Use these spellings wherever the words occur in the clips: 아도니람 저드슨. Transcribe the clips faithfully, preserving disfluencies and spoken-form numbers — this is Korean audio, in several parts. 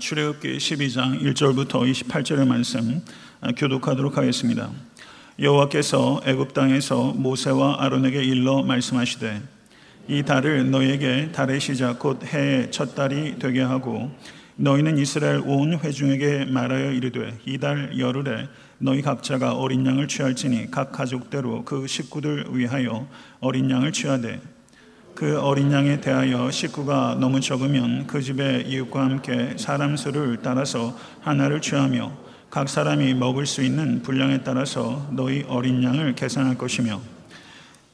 출애굽기 십이 장 일 절부터 이십팔 절의 말씀 교독하도록 하겠습니다. 여호와께서 애굽 땅에서 모세와 아론에게 일러 말씀하시되 이 달을 너희에게 달의 시작 곧 해의 첫 달이 되게 하고 너희는 이스라엘 온 회중에게 말하여 이르되 이 달 열흘에 너희 각자가 어린 양을 취할지니 각 가족대로 그 식구들 위하여 어린 양을 취하되 그 어린 양에 대하여 식구가 너무 적으면 그 집의 이웃과 함께 사람 수를 따라서 하나를 취하며 각 사람이 먹을 수 있는 분량에 따라서 너희 어린 양을 계산할 것이며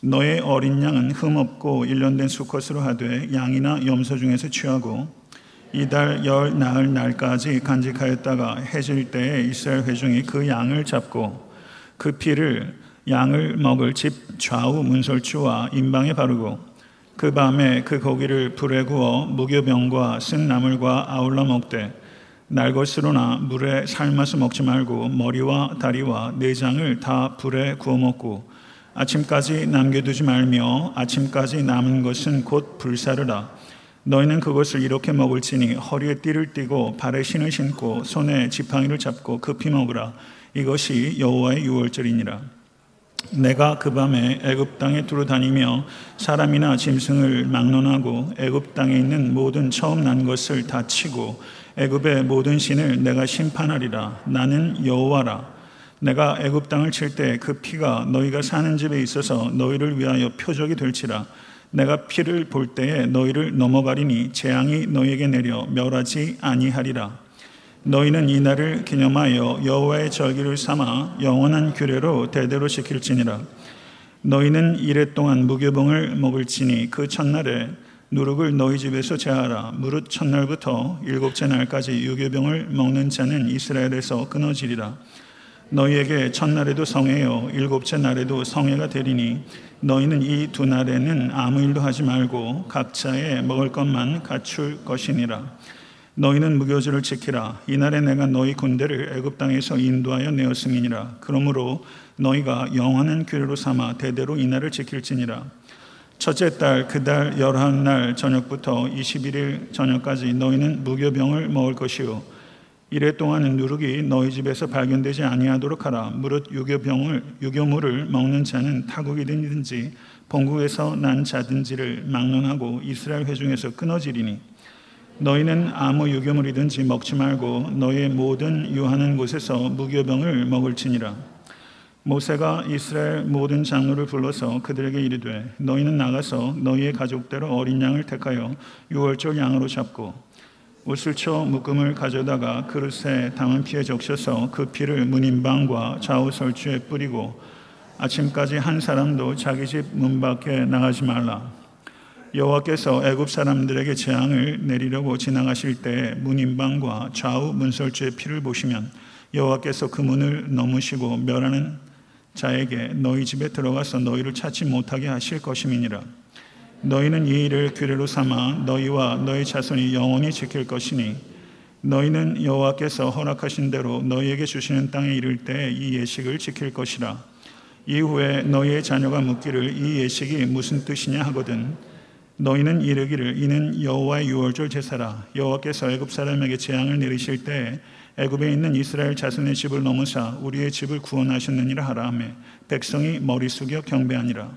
너의 어린 양은 흠없고 일련된 수컷으로 하되 양이나 염소 중에서 취하고 이달 열 나흘 날까지 간직하였다가 해질 때에 이스라엘 회중이 그 양을 잡고 그 피를 양을 먹을 집 좌우 문설주와 임방에 바르고 그 밤에 그 고기를 불에 구워 무교병과 쓴 나물과 아울러 먹되 날것으로나 물에 삶아서 먹지 말고 머리와 다리와 내장을 다 불에 구워 먹고 아침까지 남겨두지 말며 아침까지 남은 것은 곧 불사르라. 너희는 그것을 이렇게 먹을지니 허리에 띠를 띠고 발에 신을 신고 손에 지팡이를 잡고 급히 먹으라. 이것이 여호와의 유월절이니라. 내가 그 밤에 애굽 땅에 두루 다니며 사람이나 짐승을 막론하고 애굽 땅에 있는 모든 처음 난 것을 다 치고 애굽의 모든 신을 내가 심판하리라. 나는 여호와라. 내가 애굽 땅을 칠 때 그 피가 너희가 사는 집에 있어서 너희를 위하여 표적이 될지라. 내가 피를 볼 때에 너희를 넘어가리니 재앙이 너희에게 내려 멸하지 아니하리라. 너희는 이 날을 기념하여 여호와의 절기를 삼아 영원한 규례로 대대로 지킬지니라. 너희는 이레 동안 무교병을 먹을지니 그 첫날에 누룩을 너희 집에서 제하라. 무릇 첫날부터 일곱째 날까지 유교병을 먹는 자는 이스라엘에서 끊어지리라. 너희에게 첫날에도 성회요 일곱째 날에도 성회가 되리니 너희는 이 두 날에는 아무 일도 하지 말고 각자의 먹을 것만 갖출 것이니라. 너희는 무교절을 지키라. 이날에 내가 너희 군대를 애굽 땅에서 인도하여 내었음이니라. 그러므로 너희가 영원한 규례로 삼아 대대로 이날을 지킬지니라. 첫째 달 그 달 열한 날 저녁부터 이십일 일 저녁까지 너희는 무교병을 먹을 것이요 이래 동안은 누룩이 너희 집에서 발견되지 아니하도록 하라. 무릇 유교병을 유교물을 먹는 자는 타국이든지 본국에서 난 자든지를 막론하고 이스라엘 회중에서 끊어지리니 너희는 아무 유교물이든지 먹지 말고 너희의 모든 유하는 곳에서 무교병을 먹을지니라. 모세가 이스라엘 모든 장로를 불러서 그들에게 이르되 너희는 나가서 너희의 가족대로 어린 양을 택하여 유월절 양으로 잡고 우슬초 묶음을 가져다가 그릇에 담은 피에 적셔서 그 피를 문인방과 좌우 설주에 뿌리고 아침까지 한 사람도 자기 집 문 밖에 나가지 말라. 여호와께서 애굽 사람들에게 재앙을 내리려고 지나가실 때에 문인방과 좌우 문설주의 피를 보시면 여호와께서 그 문을 넘으시고 멸하는 자에게 너희 집에 들어가서 너희를 찾지 못하게 하실 것임이니라. 너희는 이 일을 규례로 삼아 너희와 너희 자손이 영원히 지킬 것이니 너희는 여호와께서 허락하신 대로 너희에게 주시는 땅에 이를 때 이 예식을 지킬 것이라. 이후에 너희의 자녀가 묻기를 이 예식이 무슨 뜻이냐 하거든 너희는 이르기를 이는 여호와의 유월절 제사라. 여호와께서 애굽 사람에게 재앙을 내리실 때 애굽에 있는 이스라엘 자손의 집을 넘으사 우리의 집을 구원하셨느니라 하라하며 백성이 머리 숙여 경배하니라.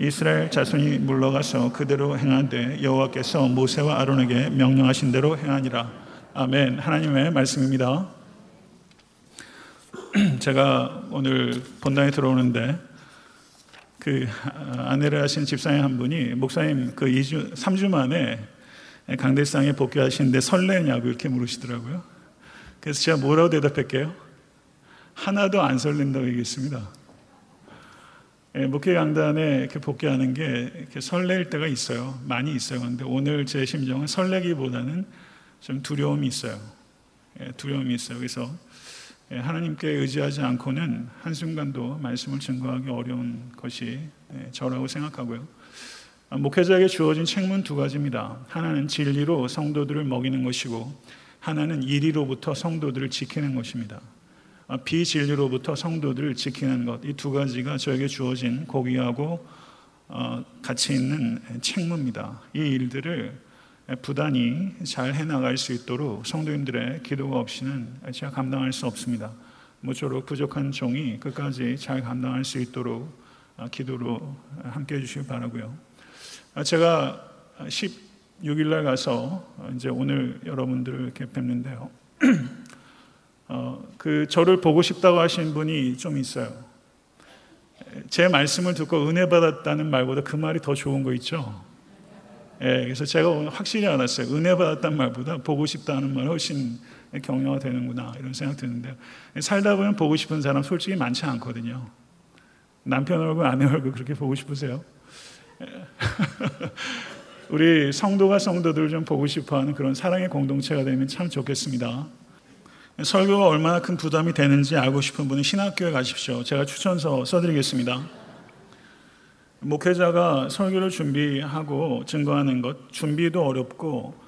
이스라엘 자손이 물러가서 그대로 행하되 여호와께서 모세와 아론에게 명령하신 대로 행하니라. 아멘. 하나님의 말씀입니다. 제가 오늘 본당에 들어오는데 그 안내를 하신 집사님 한 분이 목사님 그 이 주, 삼 주 만에 강대상에 복귀하시는데 설레냐고 이렇게 물으시더라고요. 그래서 제가 뭐라고 대답할게요? 하나도 안 설렌다고 얘기했습니다. 예, 목회 강단에 이렇게 복귀하는 게 이렇게 설렐 때가 있어요. 많이 있어요. 그런데 오늘 제 심정은 설레기보다는 좀 두려움이 있어요. 예, 두려움이 있어요. 그래서 하나님께 의지하지 않고는 한순간도 말씀을 증거하기 어려운 것이 저라고 생각하고요. 목회자에게 주어진 책무는 두 가지입니다. 하나는 진리로 성도들을 먹이는 것이고 하나는 이리로부터 성도들을 지키는 것입니다. 비진리로부터 성도들을 지키는 것, 이 두 가지가 저에게 주어진 고귀하고 가치 있는 책무입니다. 이 일들을 부단히 잘 해나갈 수 있도록 성도님들의 기도가 없이는 제가 감당할 수 없습니다. 모쪼록 부족한 종이 끝까지 잘 감당할 수 있도록 기도로 함께 해주시길 바라고요. 제가 십육 일날 가서 이제 오늘 여러분들을 이렇게 뵙는데요. 어, 그 저를 보고 싶다고 하신 분이 좀 있어요. 제 말씀을 듣고 은혜 받았다는 말보다 그 말이 더 좋은 거 있죠. 예, 그래서 제가 오늘 확실히 알았어요. 은혜 받았다는 말보다 보고 싶다는 말이 훨씬 격려가 되는구나 이런 생각 드는데요. 살다 보면 보고 싶은 사람 솔직히 많지 않거든요. 남편 얼굴, 아내 얼굴 그렇게 보고 싶으세요? 우리 성도가 성도들을 좀 보고 싶어하는 그런 사랑의 공동체가 되면 참 좋겠습니다. 설교가 얼마나 큰 부담이 되는지 알고 싶은 분은 신학교에 가십시오. 제가 추천서 써드리겠습니다. 목회자가 설교를 준비하고 증거하는 것, 준비도 어렵고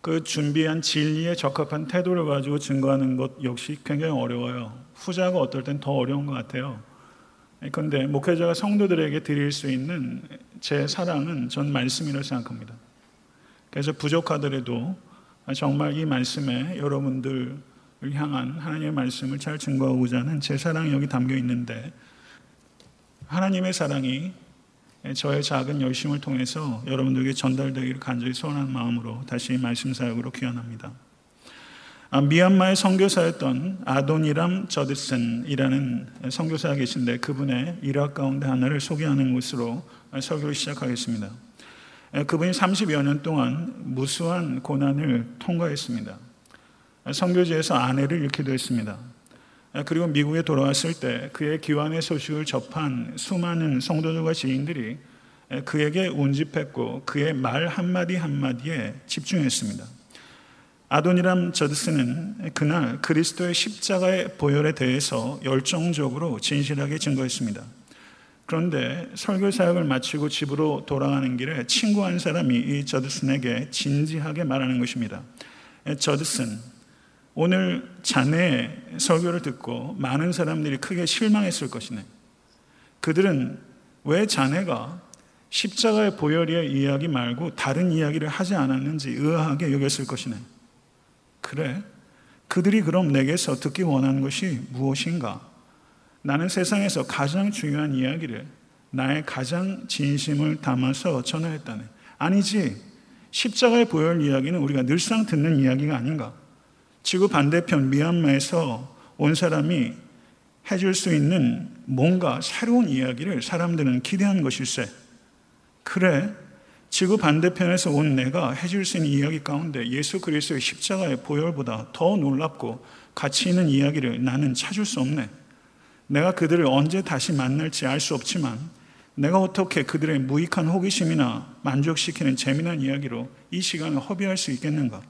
그 준비한 진리에 적합한 태도를 가지고 증거하는 것 역시 굉장히 어려워요. 후자가 어떨 땐 더 어려운 것 같아요. 그런데 목회자가 성도들에게 드릴 수 있는 제 사랑은 전 말씀이라고 생각합니다. 그래서 부족하더라도 정말 이 말씀에 여러분들을 향한 하나님의 말씀을 잘 증거하고자 하는 제 사랑이 여기 담겨 있는데, 하나님의 사랑이 저의 작은 열심을 통해서 여러분들에게 전달되기를 간절히 소원하는 마음으로 다시 말씀 사역으로 귀환합니다. 아, 미얀마의 선교사였던 아도니람 저드슨이라는 선교사가 계신데 그분의 일화 가운데 하나를 소개하는 것으로 설교를 시작하겠습니다. 그분이 삼십여 년 동안 무수한 고난을 통과했습니다. 선교지에서 아내를 잃기도 했습니다. 그리고 미국에 돌아왔을 때 그의 귀환의 소식을 접한 수많은 성도들과 지인들이 그에게 운집했고 그의 말 한마디 한마디에 집중했습니다. 아도니람 저드슨은 그날 그리스도의 십자가의 보혈에 대해서 열정적으로 진실하게 증거했습니다. 그런데 설교 사역을 마치고 집으로 돌아가는 길에 친구 한 사람이 이 저드슨에게 진지하게 말하는 것입니다. 저드슨, 오늘 자네의 설교를 듣고 많은 사람들이 크게 실망했을 것이네. 그들은 왜 자네가 십자가의 보혈의 이야기 말고 다른 이야기를 하지 않았는지 의아하게 여겼을 것이네. 그래? 그들이 그럼 내게서 듣기 원하는 것이 무엇인가? 나는 세상에서 가장 중요한 이야기를 나의 가장 진심을 담아서 전하였다네. 아니지, 십자가의 보혈 이야기는 우리가 늘상 듣는 이야기가 아닌가? 지구 반대편 미얀마에서 온 사람이 해줄 수 있는 뭔가 새로운 이야기를 사람들은 기대한 것일세. 그래, 지구 반대편에서 온 내가 해줄 수 있는 이야기 가운데 예수 그리스도의 십자가의 보혈보다 더 놀랍고 가치 있는 이야기를 나는 찾을 수 없네. 내가 그들을 언제 다시 만날지 알 수 없지만 내가 어떻게 그들의 무익한 호기심이나 만족시키는 재미난 이야기로 이 시간을 허비할 수 있겠는가?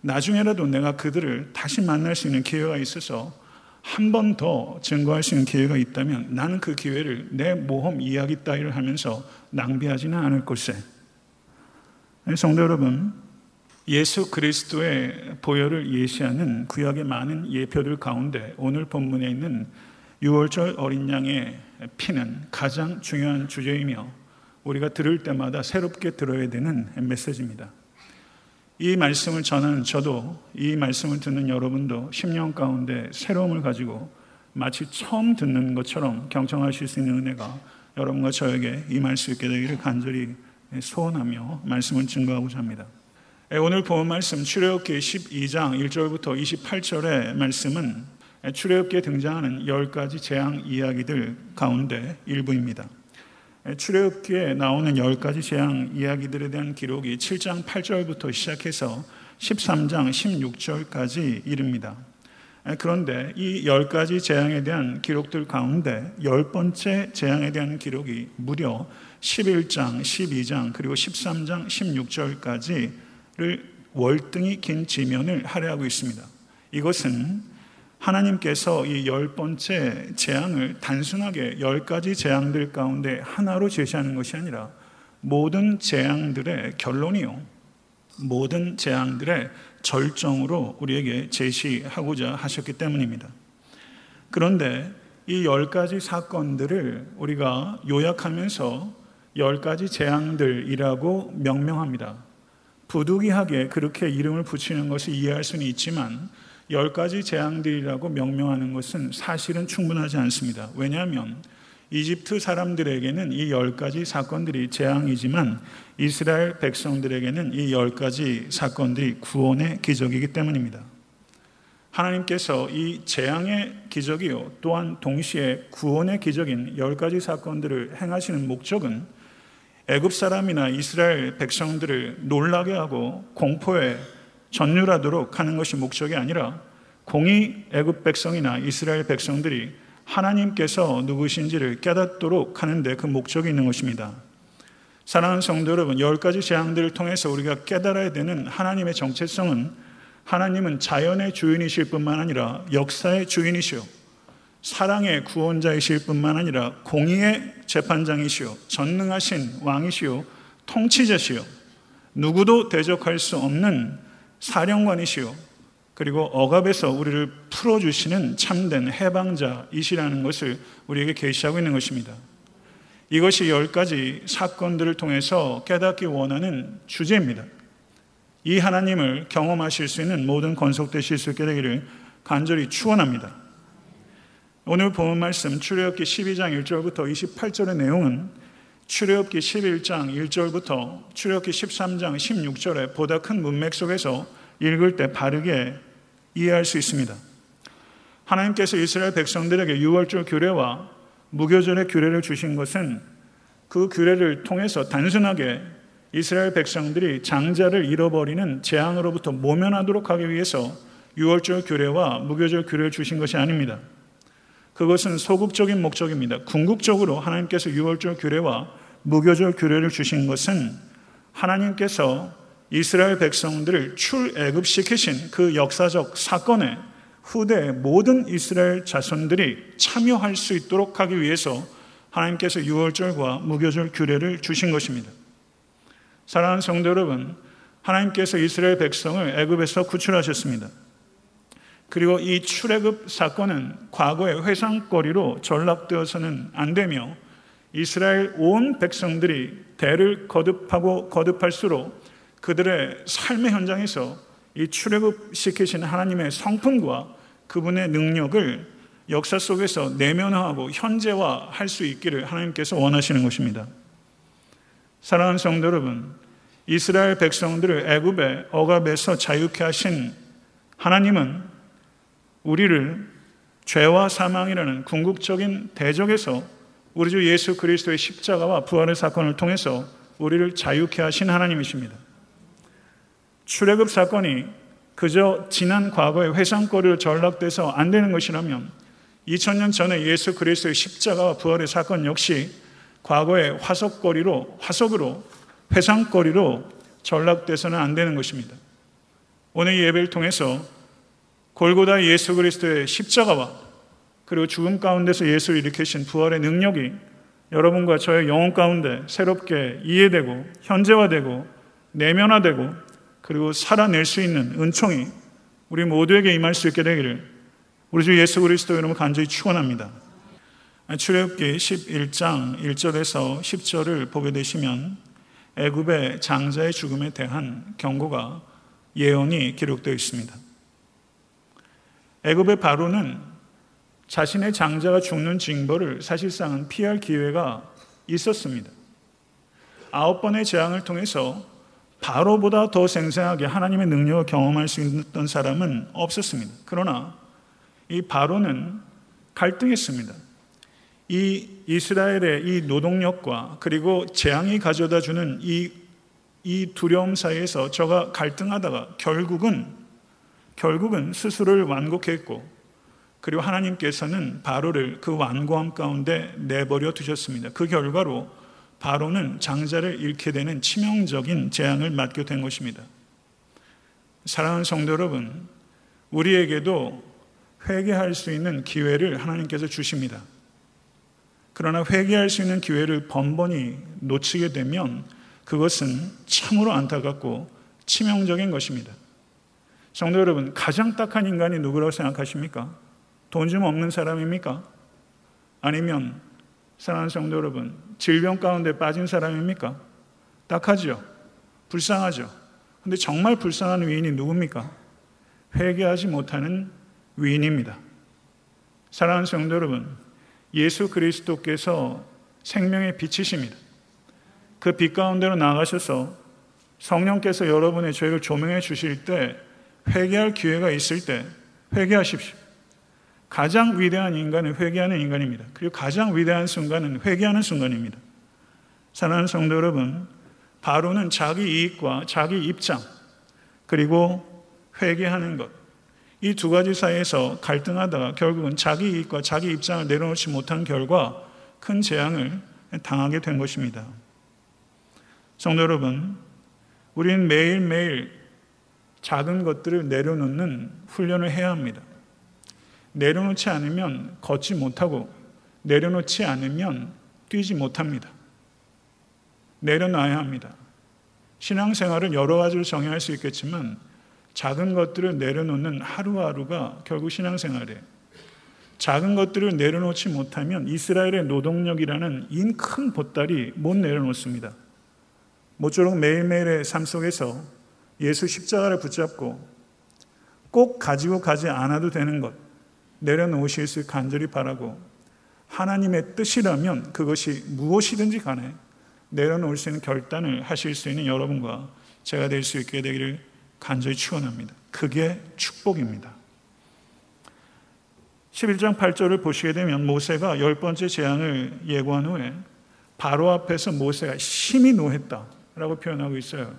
나중에라도 내가 그들을 다시 만날 수 있는 기회가 있어서 한 번 더 증거할 수 있는 기회가 있다면 나는 그 기회를 내 모험 이야기 따위를 하면서 낭비하지는 않을 것세. 성도 여러분, 예수 그리스도의 보혈을 예시하는 구약의 많은 예표들 가운데 오늘 본문에 있는 유월절 어린 양의 피는 가장 중요한 주제이며 우리가 들을 때마다 새롭게 들어야 되는 메시지입니다. 이 말씀을 전하는 저도, 이 말씀을 듣는 여러분도 십 년 가운데 새로움을 가지고 마치 처음 듣는 것처럼 경청하실 수 있는 은혜가 여러분과 저에게 임할 수 있게 되기를 간절히 소원하며 말씀을 증거하고자 합니다. 오늘 본 말씀 출애굽기 십이 장 일 절부터 이십팔 절의 말씀은 출애굽기에 등장하는 열 가지 재앙 이야기들 가운데 일부입니다. 출애굽기에 나오는 열 가지 재앙 이야기들에 대한 기록이 칠 장 팔 절부터 시작해서 십삼 장 십육 절까지 이릅니다. 그런데 이 열 가지 재앙에 대한 기록들 가운데 열 번째 재앙에 대한 기록이 무려 십일 장, 십이 장, 그리고 십삼 장, 십육 절까지를 월등히 긴 지면을 할애하고 있습니다. 이것은 하나님께서 이 열 번째 재앙을 단순하게 열 가지 재앙들 가운데 하나로 제시하는 것이 아니라 모든 재앙들의 결론이요, 모든 재앙들의 절정으로 우리에게 제시하고자 하셨기 때문입니다. 그런데 이 열 가지 사건들을 우리가 요약하면서 열 가지 재앙들이라고 명명합니다. 부득이하게 그렇게 이름을 붙이는 것을 이해할 수는 있지만 열 가지 재앙들이라고 명명하는 것은 사실은 충분하지 않습니다. 왜냐하면 이집트 사람들에게는 이 열 가지 사건들이 재앙이지만 이스라엘 백성들에게는 이 열 가지 사건들이 구원의 기적이기 때문입니다. 하나님께서 이 재앙의 기적이요 또한 동시에 구원의 기적인 열 가지 사건들을 행하시는 목적은 애굽 사람이나 이스라엘 백성들을 놀라게 하고 공포에 전율하도록 하는 것이 목적이 아니라 공히 애굽 백성이나 이스라엘 백성들이 하나님께서 누구신지를 깨닫도록 하는데 그 목적이 있는 것입니다. 사랑하는 성도 여러분, 열 가지 재앙들을 통해서 우리가 깨달아야 되는 하나님의 정체성은 하나님은 자연의 주인이실 뿐만 아니라 역사의 주인이시오, 사랑의 구원자이실 뿐만 아니라 공의의 재판장이시오, 전능하신 왕이시오, 통치자시오, 누구도 대적할 수 없는 사령관이시오, 그리고 억압에서 우리를 풀어주시는 참된 해방자이시라는 것을 우리에게 계시하고 있는 것입니다. 이것이 열 가지 사건들을 통해서 깨닫기 원하는 주제입니다. 이 하나님을 경험하실 수 있는 모든 건속되실 수 있게 되기를 간절히 축원합니다. 오늘 본 말씀 출애굽기 십이 장 일 절부터 이십팔 절의 내용은 출애굽기 십일 장 일 절부터 출애굽기 십삼 장 십육 절의 보다 큰 문맥 속에서 읽을 때 바르게 이해할 수 있습니다. 하나님께서 이스라엘 백성들에게 유월절 규례와 무교절의 규례를 주신 것은 그 규례를 통해서 단순하게 이스라엘 백성들이 장자를 잃어버리는 재앙으로부터 모면하도록 하기 위해서 유월절 규례와 무교절 규례를 주신 것이 아닙니다. 그것은 소극적인 목적입니다. 궁극적으로 하나님께서 유월절 규례와 무교절 규례를 주신 것은 하나님께서 이스라엘 백성들을 출애굽시키신 그 역사적 사건에 후대 모든 이스라엘 자손들이 참여할 수 있도록 하기 위해서 하나님께서 유월절과 무교절 규례를 주신 것입니다. 사랑하는 성도 여러분, 하나님께서 이스라엘 백성을 애굽에서 구출하셨습니다. 그리고 이 출애굽 사건은 과거의 회상거리로 전락되어서는 안 되며 이스라엘 온 백성들이 대를 거듭하고 거듭할수록 그들의 삶의 현장에서 이 출애굽시키신 하나님의 성품과 그분의 능력을 역사 속에서 내면화하고 현재화할 수 있기를 하나님께서 원하시는 것입니다. 사랑하는 성도 여러분, 이스라엘 백성들을 애굽의 억압에서 자유케 하신 하나님은 우리를 죄와 사망이라는 궁극적인 대적에서 우리 주 예수 그리스도의 십자가와 부활의 사건을 통해서 우리를 자유케 하신 하나님이십니다. 출애굽 사건이 그저 지난 과거의 회상거리로 전락돼서 안 되는 것이라면 이천 년 전에 예수 그리스도의 십자가와 부활의 사건 역시 과거의 화석거리로, 화석으로, 회상거리로 전락돼서는 안 되는 것입니다. 오늘 이 예배를 통해서 골고다 예수 그리스도의 십자가와 그리고 죽음 가운데서 예수를 일으키신 부활의 능력이 여러분과 저의 영혼 가운데 새롭게 이해되고 현재화되고 내면화되고 그리고 살아낼 수 있는 은총이 우리 모두에게 임할 수 있게 되기를 우리 주 예수 그리스도 이름으로 간절히 축원합니다. 출애굽기 십일 장 일 절에서 십 절을 보게 되시면 애굽의 장자의 죽음에 대한 경고가 예언이 기록되어 있습니다. 애굽의 바로는 자신의 장자가 죽는 징벌을 사실상은 피할 기회가 있었습니다. 아홉 번의 재앙을 통해서 바로보다 더 생생하게 하나님의 능력을 경험할 수 있었던 사람은 없었습니다. 그러나 이 바로는 갈등했습니다. 이 이스라엘의 이 노동력과 그리고 재앙이 가져다 주는 이, 이 두려움 사이에서 저가 갈등하다가 결국은 결국은 스스로를 완곡했고 그리고 하나님께서는 바로를 그 완고함 가운데 내버려 두셨습니다. 그 결과로 바로는 장자를 잃게 되는 치명적인 재앙을 맞게 된 것입니다. 사랑하는 성도 여러분, 우리에게도 회개할 수 있는 기회를 하나님께서 주십니다. 그러나 회개할 수 있는 기회를 번번이 놓치게 되면 그것은 참으로 안타깝고 치명적인 것입니다. 성도 여러분, 가장 딱한 인간이 누구라고 생각하십니까? 돈 좀 없는 사람입니까? 아니면 사랑하는 성도 여러분, 질병 가운데 빠진 사람입니까? 딱하죠. 불쌍하죠. 근데 정말 불쌍한 위인이 누굽니까? 회개하지 못하는 위인입니다. 사랑하는 성도 여러분, 예수 그리스도께서 생명의 빛이십니다. 그 빛 가운데로 나가셔서 성령께서 여러분의 죄를 조명해 주실 때, 회개할 기회가 있을 때 회개하십시오. 가장 위대한 인간은 회개하는 인간입니다. 그리고 가장 위대한 순간은 회개하는 순간입니다. 사랑하는 성도 여러분, 바로는 자기 이익과 자기 입장, 그리고 회개하는 것, 이 두 가지 사이에서 갈등하다가 결국은 자기 이익과 자기 입장을 내려놓지 못한 결과 큰 재앙을 당하게 된 것입니다. 성도 여러분, 우리는 매일매일 작은 것들을 내려놓는 훈련을 해야 합니다. 내려놓지 않으면 걷지 못하고, 내려놓지 않으면 뛰지 못합니다. 내려놔야 합니다. 신앙생활은 여러 가지를 정의할 수 있겠지만 작은 것들을 내려놓는 하루하루가 결국 신앙생활이에요. 작은 것들을 내려놓지 못하면 이스라엘의 노동력이라는 인 큰 보따리 못 내려놓습니다. 모쪼록 매일매일의 삶 속에서 예수 십자가를 붙잡고 꼭 가지고 가지 않아도 되는 것 내려놓으실 수 간절히 바라고, 하나님의 뜻이라면 그것이 무엇이든지 간에 내려놓을 수 있는 결단을 하실 수 있는 여러분과 제가 될 수 있게 되기를 간절히 축원합니다. 그게 축복입니다. 십일 장 팔 절을 보시게 되면 모세가 열 번째 재앙을 예고한 후에 바로 앞에서 모세가 심히 노했다라고 표현하고 있어요.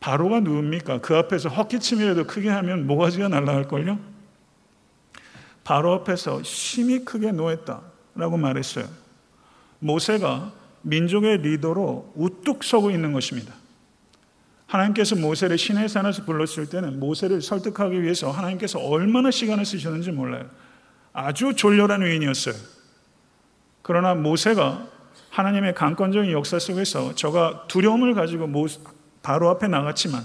바로가 누굽니까? 그 앞에서 헛기침이라도 크게 하면 모가지가 날아갈걸요? 바로 앞에서 심히 크게 노했다라고 말했어요. 모세가 민족의 리더로 우뚝 서고 있는 것입니다. 하나님께서 모세를 시내산에서 불렀을 때는 모세를 설득하기 위해서 하나님께서 얼마나 시간을 쓰셨는지 몰라요. 아주 졸렬한 위인이었어요. 그러나 모세가 하나님의 강권적인 역사 속에서 저가 두려움을 가지고 모세 바로 앞에 나갔지만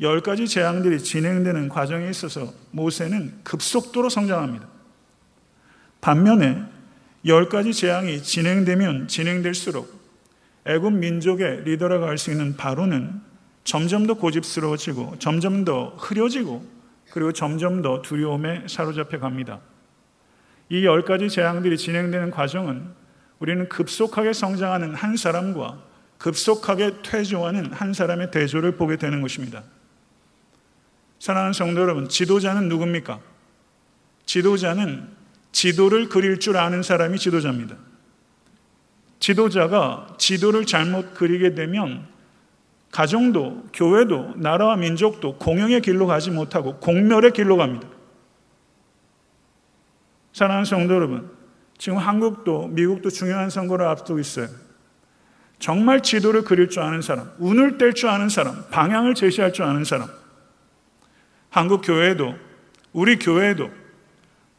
열 가지 재앙들이 진행되는 과정에 있어서 모세는 급속도로 성장합니다. 반면에 열 가지 재앙이 진행되면 진행될수록 애굽 민족의 리더라고 할 수 있는 바로는 점점 더 고집스러워지고 점점 더 흐려지고 그리고 점점 더 두려움에 사로잡혀 갑니다. 이 열 가지 재앙들이 진행되는 과정은 우리는 급속하게 성장하는 한 사람과 급속하게 퇴조하는 한 사람의 대조를 보게 되는 것입니다. 사랑하는 성도 여러분, 지도자는 누굽니까? 지도자는 지도를 그릴 줄 아는 사람이 지도자입니다. 지도자가 지도를 잘못 그리게 되면 가정도, 교회도, 나라와 민족도 공영의 길로 가지 못하고 공멸의 길로 갑니다. 사랑하는 성도 여러분, 지금 한국도 미국도 중요한 선거를 앞두고 있어요. 정말 지도를 그릴 줄 아는 사람, 운을 뗄 줄 아는 사람, 방향을 제시할 줄 아는 사람. 한국 교회도, 우리 교회도,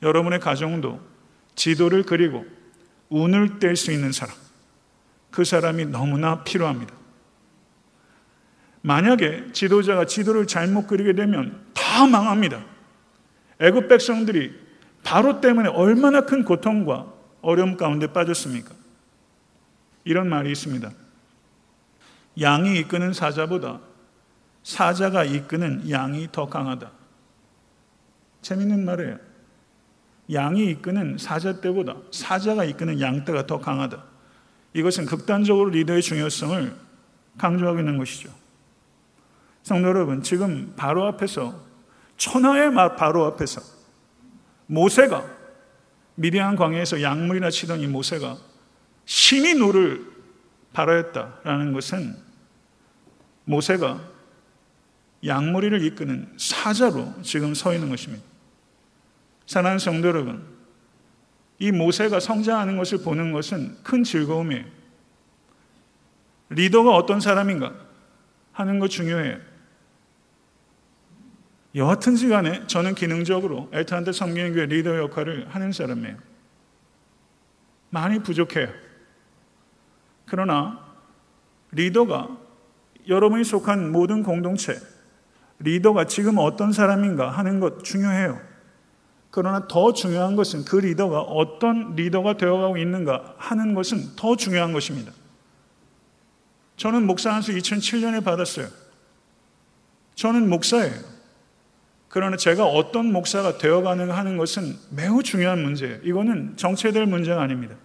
여러분의 가정도 지도를 그리고 운을 뗄 수 있는 사람, 그 사람이 너무나 필요합니다. 만약에 지도자가 지도를 잘못 그리게 되면 다 망합니다. 애굽 백성들이 바로 때문에 얼마나 큰 고통과 어려움 가운데 빠졌습니까? 이런 말이 있습니다. 양이 이끄는 사자보다 사자가 이끄는 양이 더 강하다. 재밌는 말이에요. 양이 이끄는 사자 떼보다 사자가 이끄는 양 떼가 더 강하다. 이것은 극단적으로 리더의 중요성을 강조하고 있는 것이죠. 성도 여러분, 지금 바로 앞에서, 천하의 바로 앞에서 모세가 미디안 광야에서 약물이나 치던 이 모세가 심히 노를 발하였다라는 것은 모세가 양머리를 이끄는 사자로 지금 서 있는 것입니다. 사랑하는 성도 여러분, 이 모세가 성장하는 것을 보는 것은 큰 즐거움이에요. 리더가 어떤 사람인가 하는 거 중요해요. 여하튼지 간에 저는 기능적으로 엘타한테 섬기는 교회 리더 역할을 하는 사람이에요. 많이 부족해요. 그러나 리더가, 여러분이 속한 모든 공동체, 리더가 지금 어떤 사람인가 하는 것 중요해요. 그러나 더 중요한 것은 그 리더가 어떤 리더가 되어가고 있는가 하는 것은 더 중요한 것입니다. 저는 목사 안수 이천칠 년에 받았어요. 저는 목사예요. 그러나 제가 어떤 목사가 되어가는 하는 것은 매우 중요한 문제예요. 이거는 정체될 문제는 아닙니다.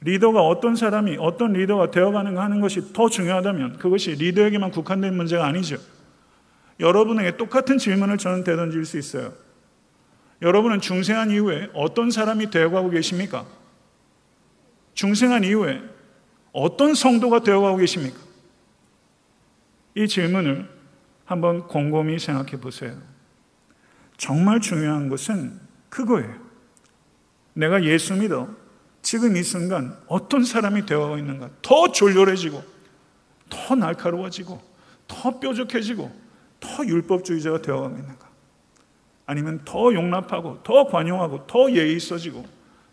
리더가 어떤 사람이 어떤 리더가 되어가는 하는 것이 더 중요하다면 그것이 리더에게만 국한된 문제가 아니죠. 여러분에게 똑같은 질문을 저는 되던질 수 있어요. 여러분은 중생한 이후에 어떤 사람이 되어가고 계십니까? 중생한 이후에 어떤 성도가 되어가고 계십니까? 이 질문을 한번 곰곰이 생각해 보세요. 정말 중요한 것은 그거예요. 내가 예수 믿어 지금 이 순간 어떤 사람이 되어가고 있는가? 더 졸렬해지고, 더 날카로워지고, 더 뾰족해지고, 더 율법주의자가 되어가고 있는가? 아니면 더 용납하고, 더 관용하고, 더 예의 있어지고,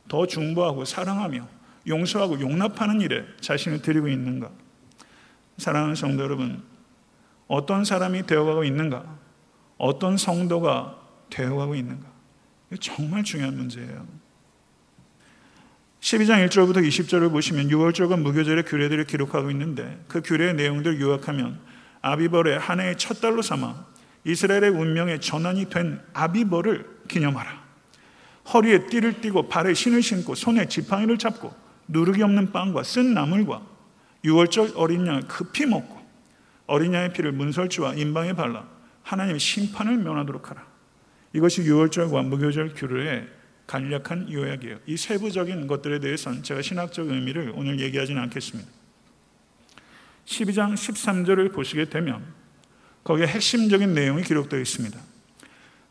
더 중보하고, 사랑하며, 용서하고, 용납하는 일에 자신을 드리고 있는가? 사랑하는 성도 여러분, 어떤 사람이 되어가고 있는가? 어떤 성도가 되어가고 있는가? 이거 정말 중요한 문제예요. 십이 장 일 절부터 이십 절을 보시면 유월절과 무교절의 규례들을 기록하고 있는데 그 규례의 내용들을 요약하면 아비벌의 한 해의 첫 달로 삼아 이스라엘의 운명의 전환이 된 아비벌을 기념하라. 허리에 띠를 띠고 발에 신을 신고 손에 지팡이를 잡고 누룩이 없는 빵과 쓴 나물과 유월절 어린 양을 급히 먹고 어린 양의 피를 문설주와 인방에 발라 하나님의 심판을 면하도록 하라. 이것이 유월절과 무교절 규례의 간략한 요약이에요. 이 세부적인 것들에 대해서는 제가 신학적 의미를 오늘 얘기하지는 않겠습니다. 십이 장 십삼 절을 보시게 되면 거기에 핵심적인 내용이 기록되어 있습니다.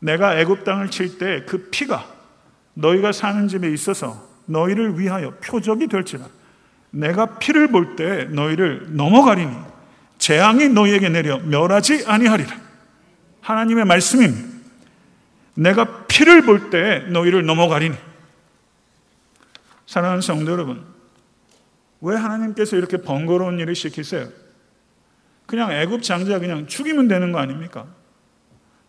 내가 애굽 땅을 칠 때 그 피가 너희가 사는 집에 있어서 너희를 위하여 표적이 될지라. 내가 피를 볼 때 너희를 넘어가리니 재앙이 너희에게 내려 멸하지 아니하리라. 하나님의 말씀입니다. 내가 피를 볼 때 너희를 넘어가리니. 사랑하는 성도 여러분, 왜 하나님께서 이렇게 번거로운 일을 시키세요? 그냥 애굽 장자 그냥 죽이면 되는 거 아닙니까?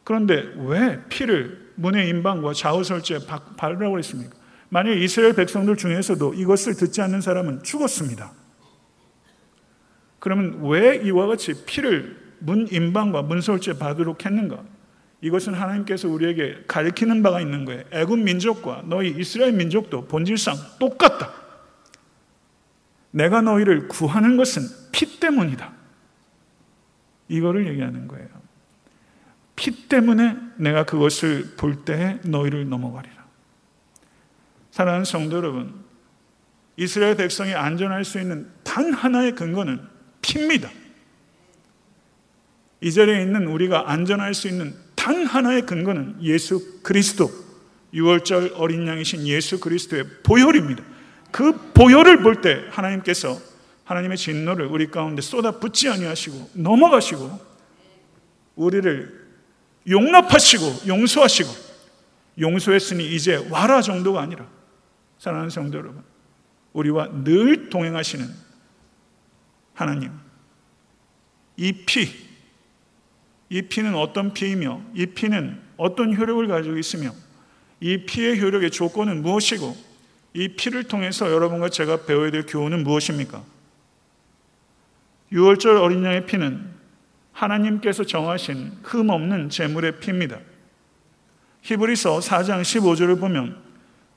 그런데 왜 피를 문의 인방과 좌우설주에 바르라고 그랬습니까? 만약 이스라엘 백성들 중에서도 이것을 듣지 않는 사람은 죽었습니다. 그러면 왜 이와 같이 피를 문 인방과 문설주에 바르도록 했는가? 이것은 하나님께서 우리에게 가르치는 바가 있는 거예요. 애굽 민족과 너희 이스라엘 민족도 본질상 똑같다. 내가 너희를 구하는 것은 피 때문이다. 이거를 얘기하는 거예요. 피 때문에 내가 그것을 볼 때 너희를 넘어가리라. 사랑하는 성도 여러분, 이스라엘 백성이 안전할 수 있는 단 하나의 근거는 피입니다. 이 자리에 있는 우리가 안전할 수 있는 단 하나의 근거는 예수 그리스도, 유월절 어린 양이신 예수 그리스도의 보혈입니다. 그 보혈을 볼 때 하나님께서 하나님의 진노를 우리 가운데 쏟아붓지 아니하시고 넘어가시고 우리를 용납하시고 용서하시고 용서했으니 이제 와라 정도가 아니라, 사랑하는 성도 여러분, 우리와 늘 동행하시는 하나님, 이 피, 이 피는 어떤 피이며 이 피는 어떤 효력을 가지고 있으며 이 피의 효력의 조건은 무엇이고 이 피를 통해서 여러분과 제가 배워야 될 교훈은 무엇입니까? 유월절 어린 양의 피는 하나님께서 정하신 흠없는 제물의 피입니다. 히브리서 사 장 십오 절을 보면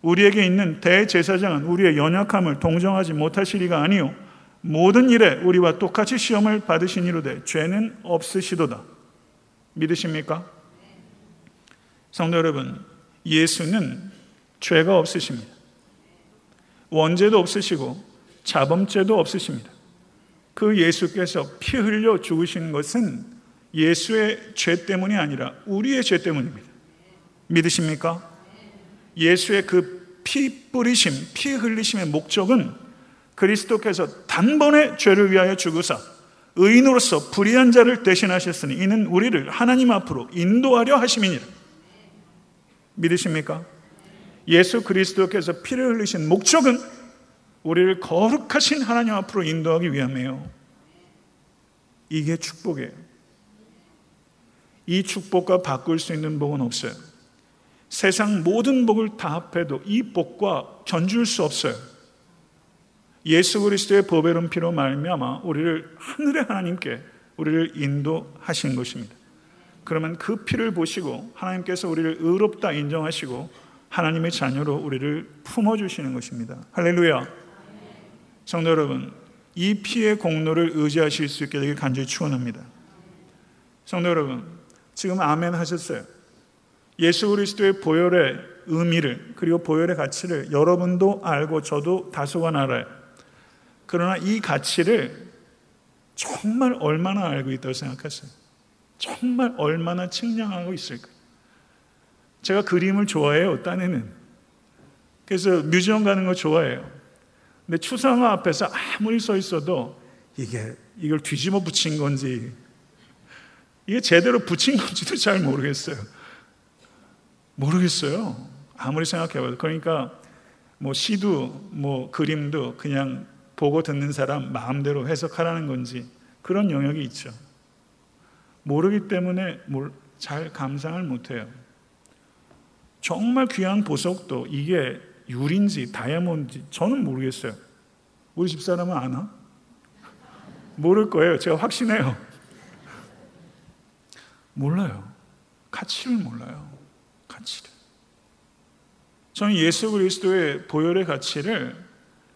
우리에게 있는 대제사장은 우리의 연약함을 동정하지 못하시리가 아니요 모든 일에 우리와 똑같이 시험을 받으시니로되 죄는 없으시도다. 믿으십니까? 성도 여러분, 예수는 죄가 없으십니다. 원죄도 없으시고 자범죄도 없으십니다. 그 예수께서 피 흘려 죽으신 것은 예수의 죄 때문이 아니라 우리의 죄 때문입니다. 믿으십니까? 예수의 그 피 뿌리심, 피 흘리심의 목적은 그리스도께서 단번에 죄를 위하여 죽으사 의인으로서 불의한 자를 대신하셨으니 이는 우리를 하나님 앞으로 인도하려 하심이니라. 믿으십니까? 예수 그리스도께서 피를 흘리신 목적은 우리를 거룩하신 하나님 앞으로 인도하기 위함이에요. 이게 축복이에요. 이 축복과 바꿀 수 있는 복은 없어요. 세상 모든 복을 다 합해도 이 복과 견줄 수 없어요. 예수 그리스도의 보배로운 피로 말미암아 우리를 하늘의 하나님께 우리를 인도하신 것입니다. 그러면 그 피를 보시고 하나님께서 우리를 의롭다 인정하시고 하나님의 자녀로 우리를 품어주시는 것입니다. 할렐루야. 성도 여러분, 이 피의 공로를 의지하실 수 있게 되길 간절히 축원합니다. 성도 여러분, 지금 아멘 하셨어요. 예수 그리스도의 보혈의 의미를, 그리고 보혈의 가치를 여러분도 알고 저도 다소간 알아요. 그러나 이 가치를 정말 얼마나 알고 있다고 생각하세요? 정말 얼마나 측량하고 있을까요? 제가 그림을 좋아해요, 딴에는. 그래서 뮤지엄 가는 거 좋아해요. 근데 추상화 앞에서 아무리 서 있어도 이게, 이걸 뒤집어 붙인 건지, 이게 제대로 붙인 건지도 잘 모르겠어요. 모르겠어요. 아무리 생각해봐도. 그러니까 뭐 시도, 뭐 그림도 그냥 보고 듣는 사람 마음대로 해석하라는 건지 그런 영역이 있죠. 모르기 때문에 잘 감상을 못해요. 정말 귀한 보석도 이게 유리인지 다이아몬드인지 저는 모르겠어요. 우리 집사람은 아나? 모를 거예요. 제가 확신해요. 몰라요. 가치를 몰라요. 가치를. 저는 예수 그리스도의 보혈의 가치를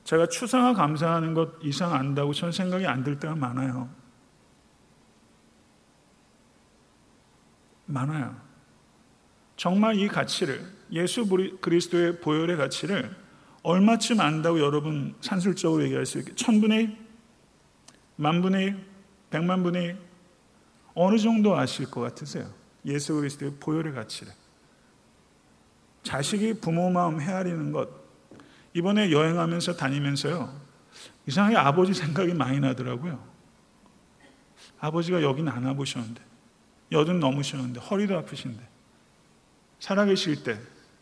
제가 추상화 감상하는 것 이상 안다고 저는 생각이 안 들 때가 많아요. 많아요. 정말 이 가치를, 예수 그리스도의 보혈의 가치를 얼마쯤 안다고 여러분 산술적으로 얘기할 수 있게? 천분의 일? 만분의 일? 백만분의 일? 어느 정도 아실 것 같으세요? 예수 그리스도의 보혈의 가치를. 자식이 부모 마음 헤아리는 것. 이번에 여행하면서 다니면서요, 이상하게 아버지 생각이 많이 나더라고요. 아버지가 여긴 안 와보셨는데, 여든 넘으셨는데, 허리도 아프신데, 살아계실 때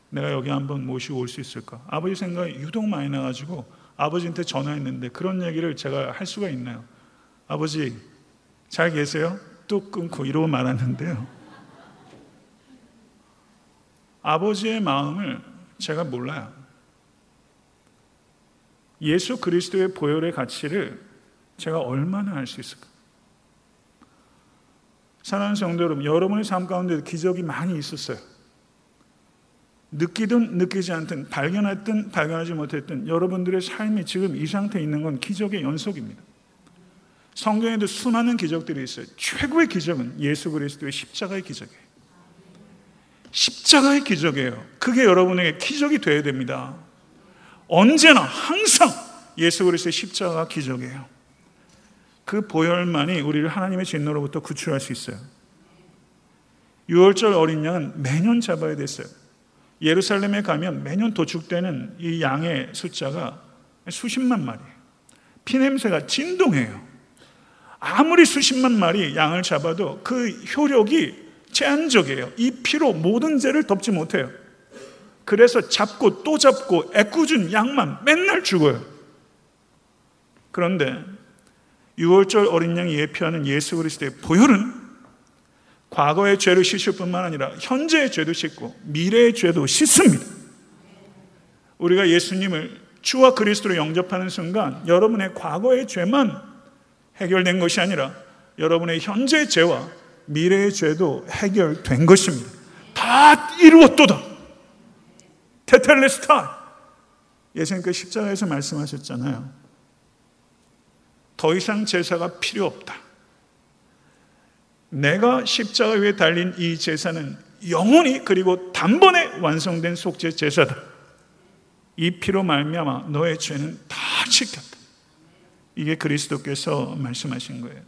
내가 여기 한번 모시고 올 수 있을까? 아버지 생각이 유독 많이 나가지고 아버지한테 전화했는데 그런 얘기를 제가 할 수가 있나요? 아버지 잘 계세요? 또 끊고 이러고 말았는데요. 아버지의 마음을 제가 몰라요. 예수 그리스도의 보혈의 가치를 제가 얼마나 알 수 있을까? 사랑하는 성도 여러분, 여러분의 삶 가운데도 기적이 많이 있었어요. 느끼든 느끼지 않든, 발견했든 발견하지 못했든, 여러분들의 삶이 지금 이 상태에 있는 건 기적의 연속입니다. 성경에도 수많은 기적들이 있어요. 최고의 기적은 예수 그리스도의 십자가의 기적이에요. 십자가의 기적이에요. 그게 여러분에게 기적이 되어야 됩니다. 언제나 항상 예수 그리스도의 십자가가 기적이에요. 그 보혈만이 우리를 하나님의 진노로부터 구출할 수 있어요. 유월절 어린 양은 매년 잡아야 됐어요. 예루살렘에 가면 매년 도축되는 이 양의 숫자가 수십만 마리예요. 피냄새가 진동해요. 아무리 수십만 마리 양을 잡아도 그 효력이 제한적이에요. 이 피로 모든 죄를 덮지 못해요. 그래서 잡고 또 잡고 애꿎은 양만 맨날 죽어요. 그런데 유월절 어린 양이 예표하는 예수 그리스도의 보혈은 과거의 죄를 씻을 뿐만 아니라 현재의 죄도 씻고 미래의 죄도 씻습니다. 우리가 예수님을 주와 그리스도로 영접하는 순간 여러분의 과거의 죄만 해결된 것이 아니라 여러분의 현재의 죄와 미래의 죄도 해결된 것입니다. 다 이루었도다. 테텔레스타. 예수님께서 십자가에서 말씀하셨잖아요. 더 이상 제사가 필요 없다. 내가 십자가 위에 달린 이 제사는 영원히 그리고 단번에 완성된 속죄 제사다. 이 피로 말미암아 너의 죄는 다 씻겼다. 이게 그리스도께서 말씀하신 거예요.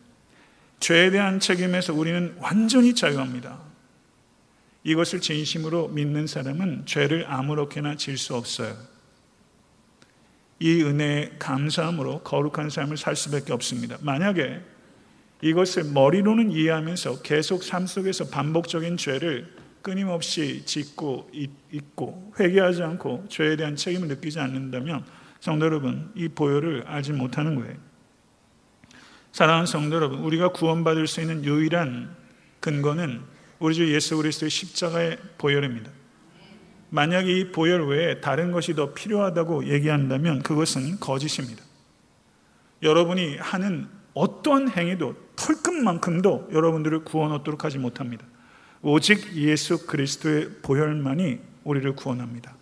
죄에 대한 책임에서 우리는 완전히 자유합니다. 이것을 진심으로 믿는 사람은 죄를 아무렇게나 질 수 없어요. 이 은혜에 감사함으로 거룩한 삶을 살 수밖에 없습니다. 만약에 이것을 머리로는 이해하면서 계속 삶 속에서 반복적인 죄를 끊임없이 짓고 있고 회개하지 않고 죄에 대한 책임을 느끼지 않는다면 성도 여러분, 이 보혈을 알지 못하는 거예요. 사랑하는 성도 여러분, 우리가 구원받을 수 있는 유일한 근거는 우리 주 예수 그리스도의 십자가의 보혈입니다. 만약 이 보혈 외에 다른 것이 더 필요하다고 얘기한다면 그것은 거짓입니다. 여러분이 하는 어떠한 행위도, 털끝만큼도 여러분들을 구원 얻도록 하지 못합니다. 오직 예수 그리스도의 보혈만이 우리를 구원합니다.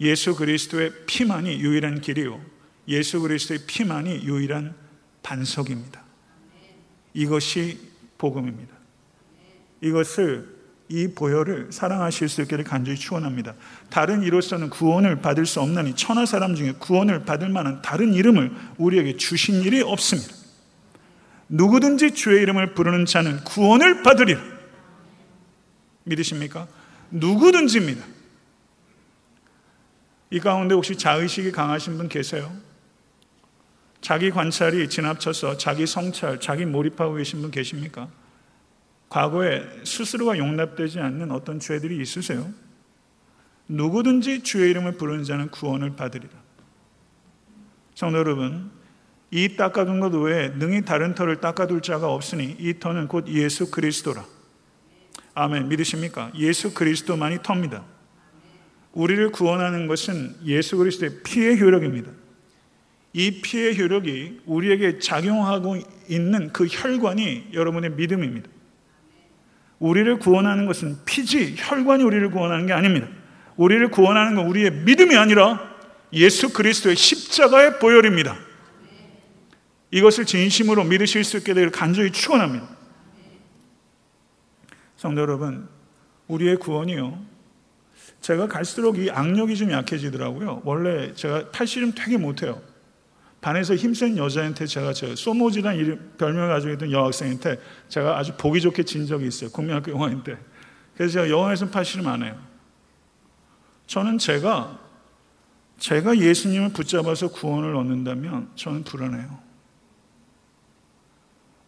예수 그리스도의 피만이 유일한 길이요, 예수 그리스도의 피만이 유일한 반석입니다. 이것이 복음입니다. 이것을, 이 보혈을 사랑하실 수 있기를 간절히 축원합니다. 다른 이로서는 구원을 받을 수 없나니 천하 사람 중에 구원을 받을 만한 다른 이름을 우리에게 주신 일이 없습니다. 누구든지 주의 이름을 부르는 자는 구원을 받으리라. 믿으십니까? 누구든지입니다. 이 가운데 혹시 자의식이 강하신 분 계세요? 자기 관찰이 지나쳐서 자기 성찰, 자기 몰입하고 계신 분 계십니까? 과거에 스스로가 용납되지 않는 어떤 죄들이 있으세요? 누구든지 주의 이름을 부르는 자는 구원을 받으리라. 성도 여러분, 이 닦아둔 것 외에 능히 다른 터를 닦아둘 자가 없으니 이 터는 곧 예수 그리스도라. 아멘. 믿으십니까? 예수 그리스도만이 터입니다. 우리를 구원하는 것은 예수 그리스도의 피의 효력입니다. 이 피의 효력이 우리에게 작용하고 있는 그 혈관이 여러분의 믿음입니다. 우리를 구원하는 것은 피지, 혈관이 우리를 구원하는 게 아닙니다. 우리를 구원하는 건 우리의 믿음이 아니라 예수 그리스도의 십자가의 보혈입니다. 이것을 진심으로 믿으실 수 있게 되기를 간절히 축원합니다. 성도 여러분, 우리의 구원이요, 제가 갈수록 이 악력이 좀 약해지더라고요. 원래 제가 팔씨 좀 되게 못해요. 반에서 힘센 여자한테 제가 저 소모지라는 이름, 별명을 가지고 있던 여학생한테 제가 아주 보기 좋게 진 적이 있어요. 국민학교 영화인 때. 그래서 제가 영화에서는 팔씨름 안 해요. 저는 제가 제가 예수님을 붙잡아서 구원을 얻는다면 저는 불안해요.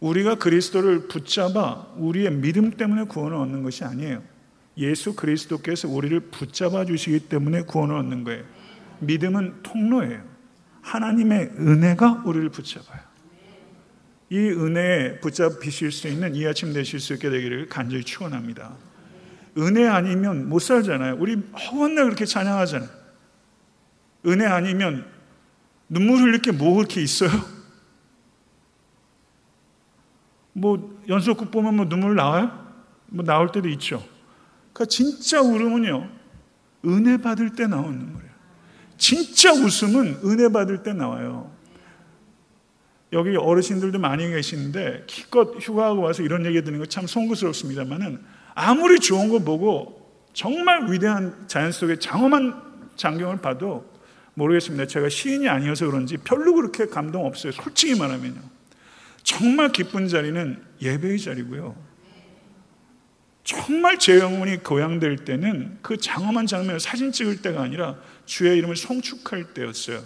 우리가 그리스도를 붙잡아 우리의 믿음 때문에 구원을 얻는 것이 아니에요. 예수 그리스도께서 우리를 붙잡아 주시기 때문에 구원을 얻는 거예요. 믿음은 통로예요. 하나님의 은혜가 우리를 붙잡아요. 이 은혜에 붙잡히실 수 있는 이 아침 되실 수 있게 되기를 간절히 축원합니다. 은혜 아니면 못 살잖아요. 우리 허원날 그렇게 찬양하잖아요. 은혜 아니면 눈물 흘릴 게 뭐 그렇게 있어요? 뭐 연속극 보면 뭐 눈물 나와요? 뭐 나올 때도 있죠. 그러니까 진짜 울음은요, 은혜 받을 때 나오는 눈물이에요. 진짜 웃음은 은혜 받을 때 나와요. 여기 어르신들도 많이 계시는데 기껏 휴가하고 와서 이런 얘기 드리는 거 참 송구스럽습니다만은, 아무리 좋은 거 보고 정말 위대한 자연 속의 장엄한 장경을 봐도 모르겠습니다. 제가 시인이 아니어서 그런지 별로 그렇게 감동 없어요. 솔직히 말하면요. 정말 기쁜 자리는 예배의 자리고요. 정말 제 영혼이 고향될 때는 그 장엄한 장면을 사진 찍을 때가 아니라 주의 이름을 송축할 때였어요.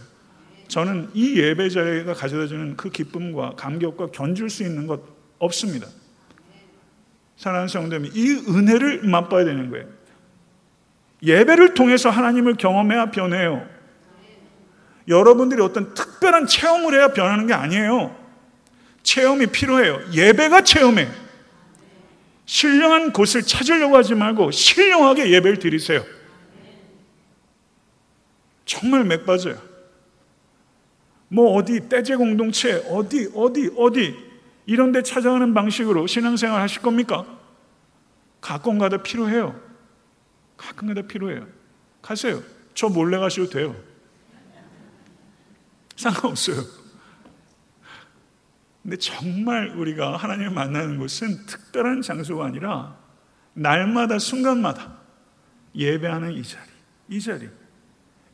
저는 이 예배 자리가 가져다주는 그 기쁨과 감격과 견줄 수 있는 것 없습니다. 사랑하는 성도님, 이 은혜를 맛봐야 되는 거예요. 예배를 통해서 하나님을 경험해야 변해요. 여러분들이 어떤 특별한 체험을 해야 변하는 게 아니에요. 체험이 필요해요. 예배가 체험해요. 신령한 곳을 찾으려고 하지 말고 신령하게 예배를 드리세요. 정말 맥 빠져요. 뭐 어디 떼제 공동체 어디 어디 어디 이런 데 찾아가는 방식으로 신앙생활 하실 겁니까? 가끔가다 필요해요. 가끔가다 필요해요. 가세요. 저 몰래 가셔도 돼요. 상관없어요. 근데 정말 우리가 하나님을 만나는 곳은 특별한 장소가 아니라 날마다 순간마다 예배하는 이 자리, 이 자리,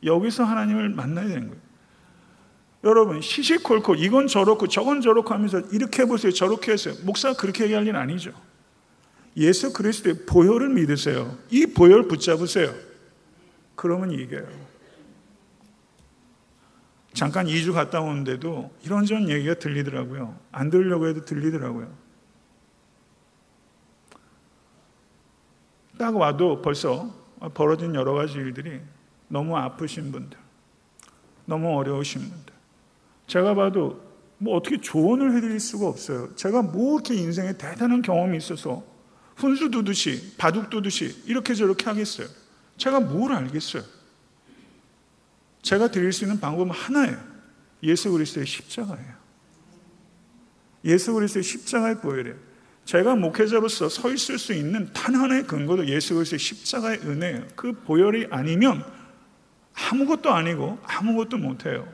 여기서 하나님을 만나야 되는 거예요. 여러분, 시시콜콜 이건 저렇고 저건 저렇고 하면서 이렇게 해보세요, 저렇게 하세요, 목사가 그렇게 얘기할 일은 아니죠. 예수 그리스도의 보혈을 믿으세요. 이 보혈 붙잡으세요. 그러면 이겨요. 잠깐 이 주 갔다 오는데도 이런저런 얘기가 들리더라고요. 안 들으려고 해도 들리더라고요. 딱 와도 벌써 벌어진 여러 가지 일들이, 너무 아프신 분들, 너무 어려우신 분들, 제가 봐도 뭐 어떻게 조언을 해드릴 수가 없어요. 제가 뭐 이렇게 인생에 대단한 경험이 있어서 훈수 두듯이, 바둑 두듯이 이렇게 저렇게 하겠어요. 제가 뭘 알겠어요. 제가 드릴 수 있는 방법은 하나예요. 예수 그리스도의 십자가예요. 예수 그리스도의 십자가의 보혈이에요. 제가 목회자로서 서 있을 수 있는 단 하나의 근거도 예수 그리스도의 십자가의 은혜예요. 그 보혈이 아니면 아무것도 아니고 아무것도 못해요.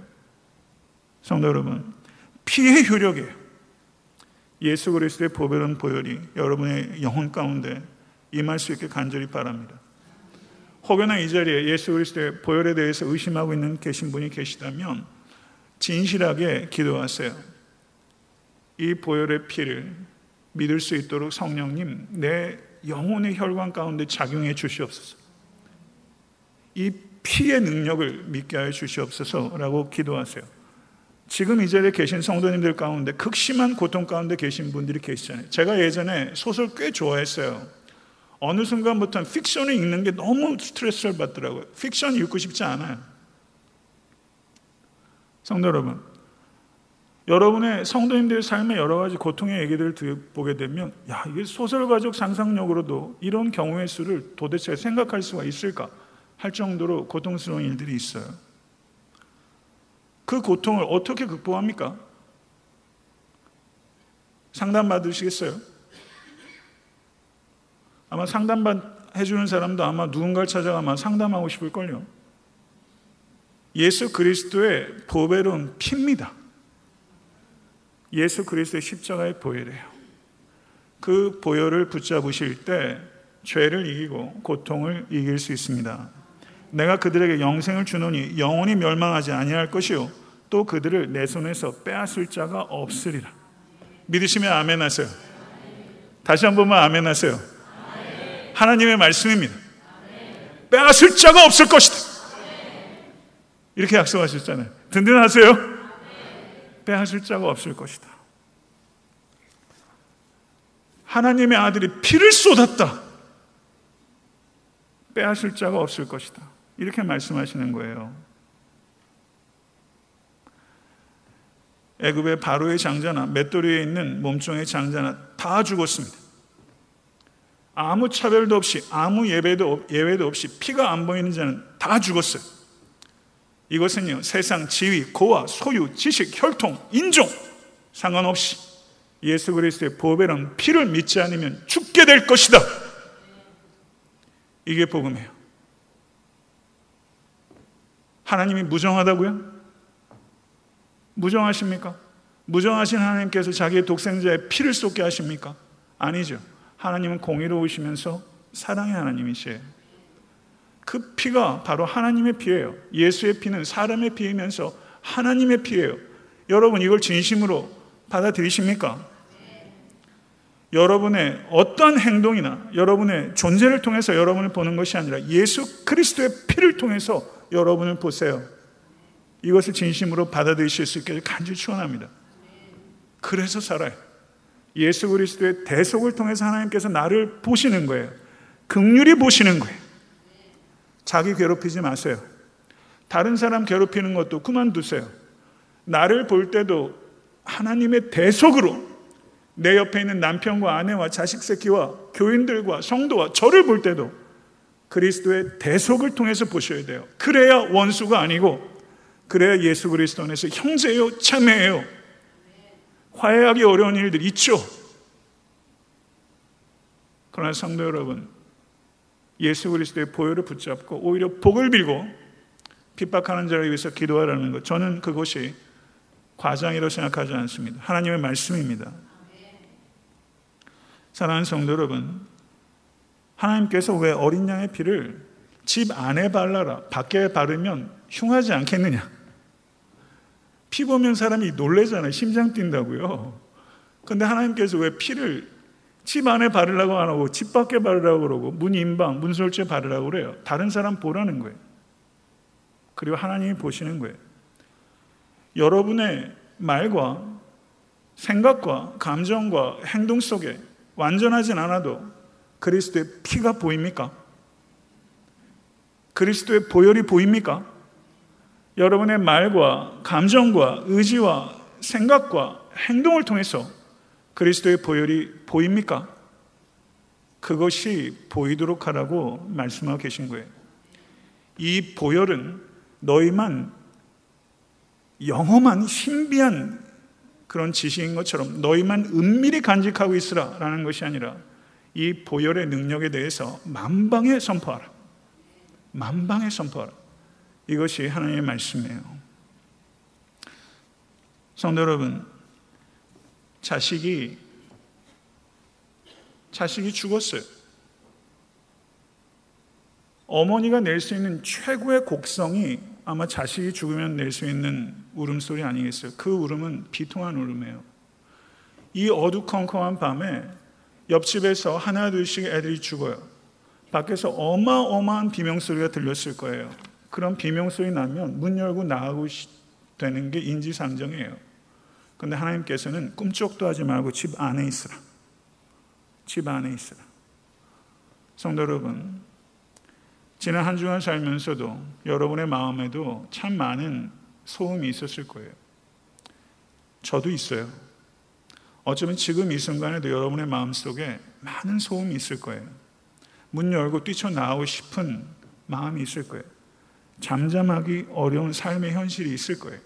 성도 여러분, 피의 효력이에요. 예수 그리스도의 보배로운 보혈이 여러분의 영혼 가운데 임할 수 있게 간절히 바랍니다. 혹여나 이 자리에 예수 그리스도의 보혈에 대해서 의심하고 있는 계신 분이 계시다면 진실하게 기도하세요. 이 보혈의 피를 믿을 수 있도록 성령님 내 영혼의 혈관 가운데 작용해 주시옵소서. 이 피의 능력을 믿게 하여 주시옵소서라고 기도하세요. 지금 이 자리에 계신 성도님들 가운데 극심한 고통 가운데 계신 분들이 계시잖아요. 제가 예전에 소설 꽤 좋아했어요. 어느 순간부터는 픽션을 읽는 게 너무 스트레스를 받더라고요. 픽션 읽고 싶지 않아요. 성도 여러분, 여러분의 성도님들의 삶의 여러 가지 고통의 얘기들을 보게 되면 야, 이게 소설가적 상상력으로도 이런 경우의 수를 도대체 생각할 수가 있을까 할 정도로 고통스러운 일들이 있어요. 그 고통을 어떻게 극복합니까? 상담받으시겠어요? 아마 상담해주는 사람도 아마 누군가를 찾아가면 상담하고 싶을걸요. 예수 그리스도의 보배로운 피입니다. 예수 그리스도의 십자가의 보혈이에요. 그 보혈을 붙잡으실 때 죄를 이기고 고통을 이길 수 있습니다. 내가 그들에게 영생을 주노니 영원히 멸망하지 아니할 것이요 또 그들을 내 손에서 빼앗을 자가 없으리라. 믿으시면 아멘하세요. 다시 한 번만 아멘하세요. 하나님의 말씀입니다. 빼앗을 자가 없을 것이다. 이렇게 약속하셨잖아요. 든든하세요. 빼앗을 자가 없을 것이다. 하나님의 아들이 피를 쏟았다. 빼앗을 자가 없을 것이다. 이렇게 말씀하시는 거예요. 애굽의 바로의 장자나 맷돌이에 있는 몸종의 장자나 다 죽었습니다. 아무 차별도 없이 아무 예외도, 예외도 없이 피가 안 보이는 자는 다 죽었어요. 이것은요, 세상 지위, 고아, 소유, 지식, 혈통, 인종 상관없이 예수 그리스도의 보배랑 피를 믿지 않으면 죽게 될 것이다. 이게 복음이에요. 하나님이 무정하다고요? 무정하십니까? 무정하신 하나님께서 자기의 독생자의 피를 쏟게 하십니까? 아니죠. 하나님은 공의로우시면서 사랑의 하나님이시에요. 그 피가 바로 하나님의 피예요. 예수의 피는 사람의 피이면서 하나님의 피예요. 여러분, 이걸 진심으로 받아들이십니까? 네. 여러분의 어떠한 행동이나 여러분의 존재를 통해서 여러분을 보는 것이 아니라 예수 그리스도의 피를 통해서 여러분을 보세요. 이것을 진심으로 받아들이실 수 있게 간절히 축원합니다. 그래서 살아요. 예수 그리스도의 대속을 통해서 하나님께서 나를 보시는 거예요. 긍휼히 보시는 거예요. 자기 괴롭히지 마세요. 다른 사람 괴롭히는 것도 그만두세요. 나를 볼 때도 하나님의 대속으로 내 옆에 있는 남편과 아내와 자식 새끼와 교인들과 성도와 저를 볼 때도 그리스도의 대속을 통해서 보셔야 돼요. 그래야 원수가 아니고 그래야 예수 그리스도 안에서 형제예요, 자매예요. 화해하기 어려운 일들이 있죠. 그러나 성도 여러분, 예수 그리스도의 보혈을 붙잡고 오히려 복을 빌고 핍박하는 자를 위해서 기도하라는 것, 저는 그것이 과장이라고 생각하지 않습니다. 하나님의 말씀입니다. 사랑하는 성도 여러분, 하나님께서 왜 어린 양의 피를 집 안에 발라라 밖에 바르면 흉하지 않겠느냐. 피 보면 사람이 놀래잖아요. 심장 뛴다고요. 그런데 하나님께서 왜 피를 집 안에 바르라고 안 하고 집 밖에 바르라고 그러고 문 인방, 문 솔지에 바르라고 그래요. 다른 사람 보라는 거예요. 그리고 하나님이 보시는 거예요. 여러분의 말과 생각과 감정과 행동 속에 완전하진 않아도 그리스도의 피가 보입니까? 그리스도의 보혈이 보입니까? 여러분의 말과 감정과 의지와 생각과 행동을 통해서 그리스도의 보혈이 보입니까? 그것이 보이도록 하라고 말씀하고 계신 거예요. 이 보혈은 너희만 영험한 신비한 그런 지시인 것처럼 너희만 은밀히 간직하고 있으라 라는 것이 아니라 이 보혈의 능력에 대해서 만방에 선포하라. 만방에 선포하라. 이것이 하나님의 말씀이에요. 성도 여러분, 자식이 자식이 죽었어요. 어머니가 낼 수 있는 최고의 곡성이 아마 자식이 죽으면 낼 수 있는 울음소리 아니겠어요? 그 울음은 비통한 울음이에요. 이 어두컴컴한 밤에 옆집에서 하나 둘씩 애들이 죽어요. 밖에서 어마어마한 비명소리가 들렸을 거예요. 그런 비명소리 나면 문 열고 나가고 되는 게 인지상정이에요. 그런데 하나님께서는 꿈쩍도 하지 말고 집 안에 있으라. 집 안에 있으라. 성도 여러분, 지난 한 주간 살면서도 여러분의 마음에도 참 많은 소음이 있었을 거예요. 저도 있어요. 어쩌면 지금 이 순간에도 여러분의 마음속에 많은 소음이 있을 거예요. 문 열고 뛰쳐나오고 싶은 마음이 있을 거예요. 잠잠하기 어려운 삶의 현실이 있을 거예요.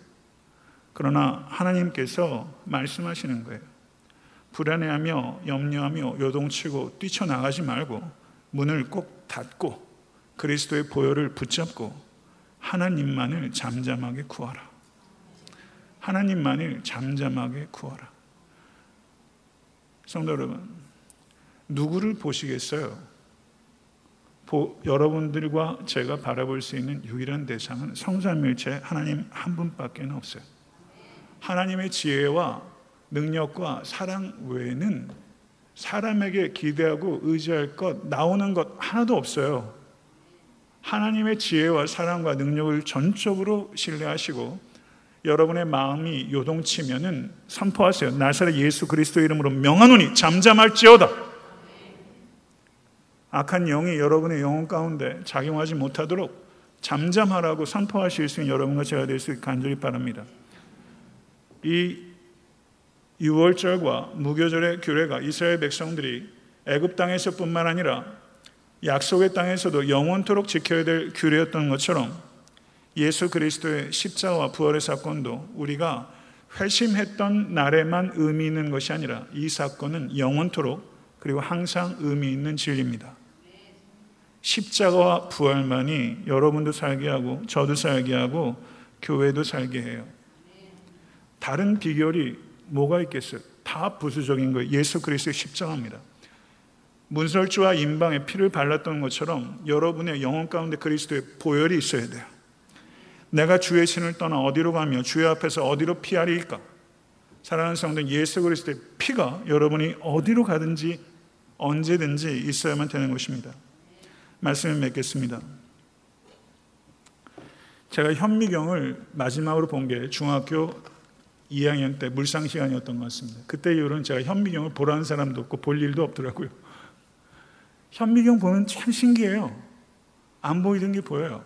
그러나 하나님께서 말씀하시는 거예요. 불안해하며 염려하며 요동치고 뛰쳐나가지 말고 문을 꼭 닫고 그리스도의 보혈을 붙잡고 하나님만을 잠잠하게 구하라. 하나님만을 잠잠하게 구하라. 성도 여러분, 누구를 보시겠어요? 보, 여러분들과 제가 바라볼 수 있는 유일한 대상은 성삼일체 하나님 한 분밖에 없어요. 하나님의 지혜와 능력과 사랑 외에는 사람에게 기대하고 의지할 것, 나오는 것 하나도 없어요. 하나님의 지혜와 사랑과 능력을 전적으로 신뢰하시고 여러분의 마음이 요동치면은 선포하세요. 나사렛 예수 그리스도의 이름으로 명하노니 잠잠할지어다. 악한 영이 여러분의 영혼 가운데 작용하지 못하도록 잠잠하라고 선포하실 수 있는 여러분과 제가 될 수 있게 간절히 바랍니다. 이 유월절과 무교절의 규례가 이스라엘 백성들이 애굽 땅에서뿐만 아니라 약속의 땅에서도 영원토록 지켜야 될 규례였던 것처럼 예수 그리스도의 십자와 부활의 사건도 우리가 회심했던 날에만 의미 있는 것이 아니라 이 사건은 영원토록 그리고 항상 의미 있는 진리입니다. 십자가와 부활만이 여러분도 살게 하고 저도 살게 하고 교회도 살게 해요. 다른 비결이 뭐가 있겠어요? 다 부수적인 거예요. 예수 그리스도의 십자가입니다. 문설주와 인방에 피를 발랐던 것처럼 여러분의 영혼 가운데 그리스도의 보혈이 있어야 돼요. 내가 주의 신을 떠나 어디로 가며 주의 앞에서 어디로 피하리일까? 사랑하는 성도는 예수 그리스도의 피가 여러분이 어디로 가든지 언제든지 있어야만 되는 것입니다. 말씀을 맺겠습니다. 제가 현미경을 마지막으로 본 게 중학교 이 학년 때 물상 시간이었던 것 같습니다. 그때 이후로는 제가 현미경을 보라는 사람도 없고 볼 일도 없더라고요. 현미경 보면 참 신기해요. 안 보이던 게 보여요.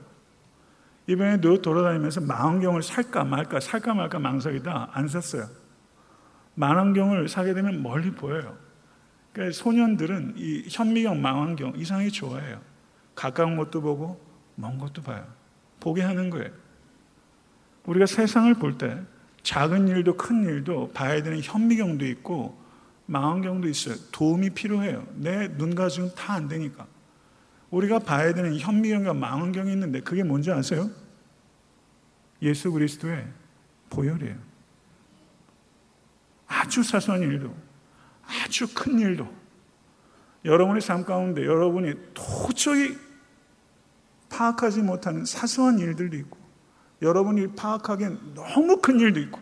이번에도 돌아다니면서 망원경을 살까 말까 살까 말까 망설이다 안 샀어요. 망원경을 사게 되면 멀리 보여요. 그러니까 소년들은 이 현미경, 망원경 이상하게 좋아해요. 가까운 것도 보고 먼 것도 봐요. 보게 하는 거예요. 우리가 세상을 볼 때 작은 일도 큰 일도 봐야 되는 현미경도 있고 망원경도 있어요. 도움이 필요해요. 내 눈 가지고는 다 안 되니까. 우리가 봐야 되는 현미경과 망원경이 있는데 그게 뭔지 아세요? 예수 그리스도의 보혈이에요. 아주 사소한 일도 아주 큰 일도 여러분의 삶 가운데 여러분이 도저히 파악하지 못하는 사소한 일들도 있고 여러분이 파악하기엔 너무 큰 일도 있고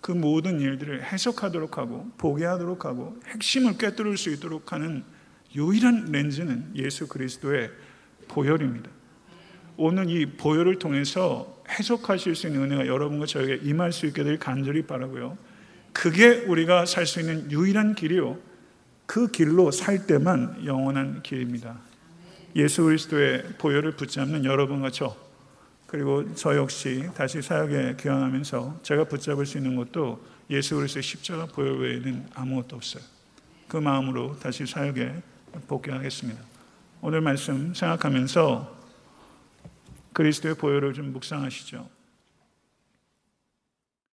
그 모든 일들을 해석하도록 하고 보게 하도록 하고 핵심을 꿰뚫을 수 있도록 하는 유일한 렌즈는 예수 그리스도의 보혈입니다. 오늘 이 보혈을 통해서 해석하실 수 있는 은혜가 여러분과 저에게 임할 수 있게 될 간절히 바라고요. 그게 우리가 살 수 있는 유일한 길이요. 그 길로 살 때만 영원한 길입니다. 예수 그리스도의 보혈을 붙잡는 여러분과 저 그리고 저 역시 다시 사역에 귀환하면서 제가 붙잡을 수 있는 것도 예수 그리스도의 십자가 보혈 외에는 아무것도 없어요. 그 마음으로 다시 사역에 복귀하겠습니다. 오늘 말씀 생각하면서 그리스도의 보혈을 좀 묵상하시죠.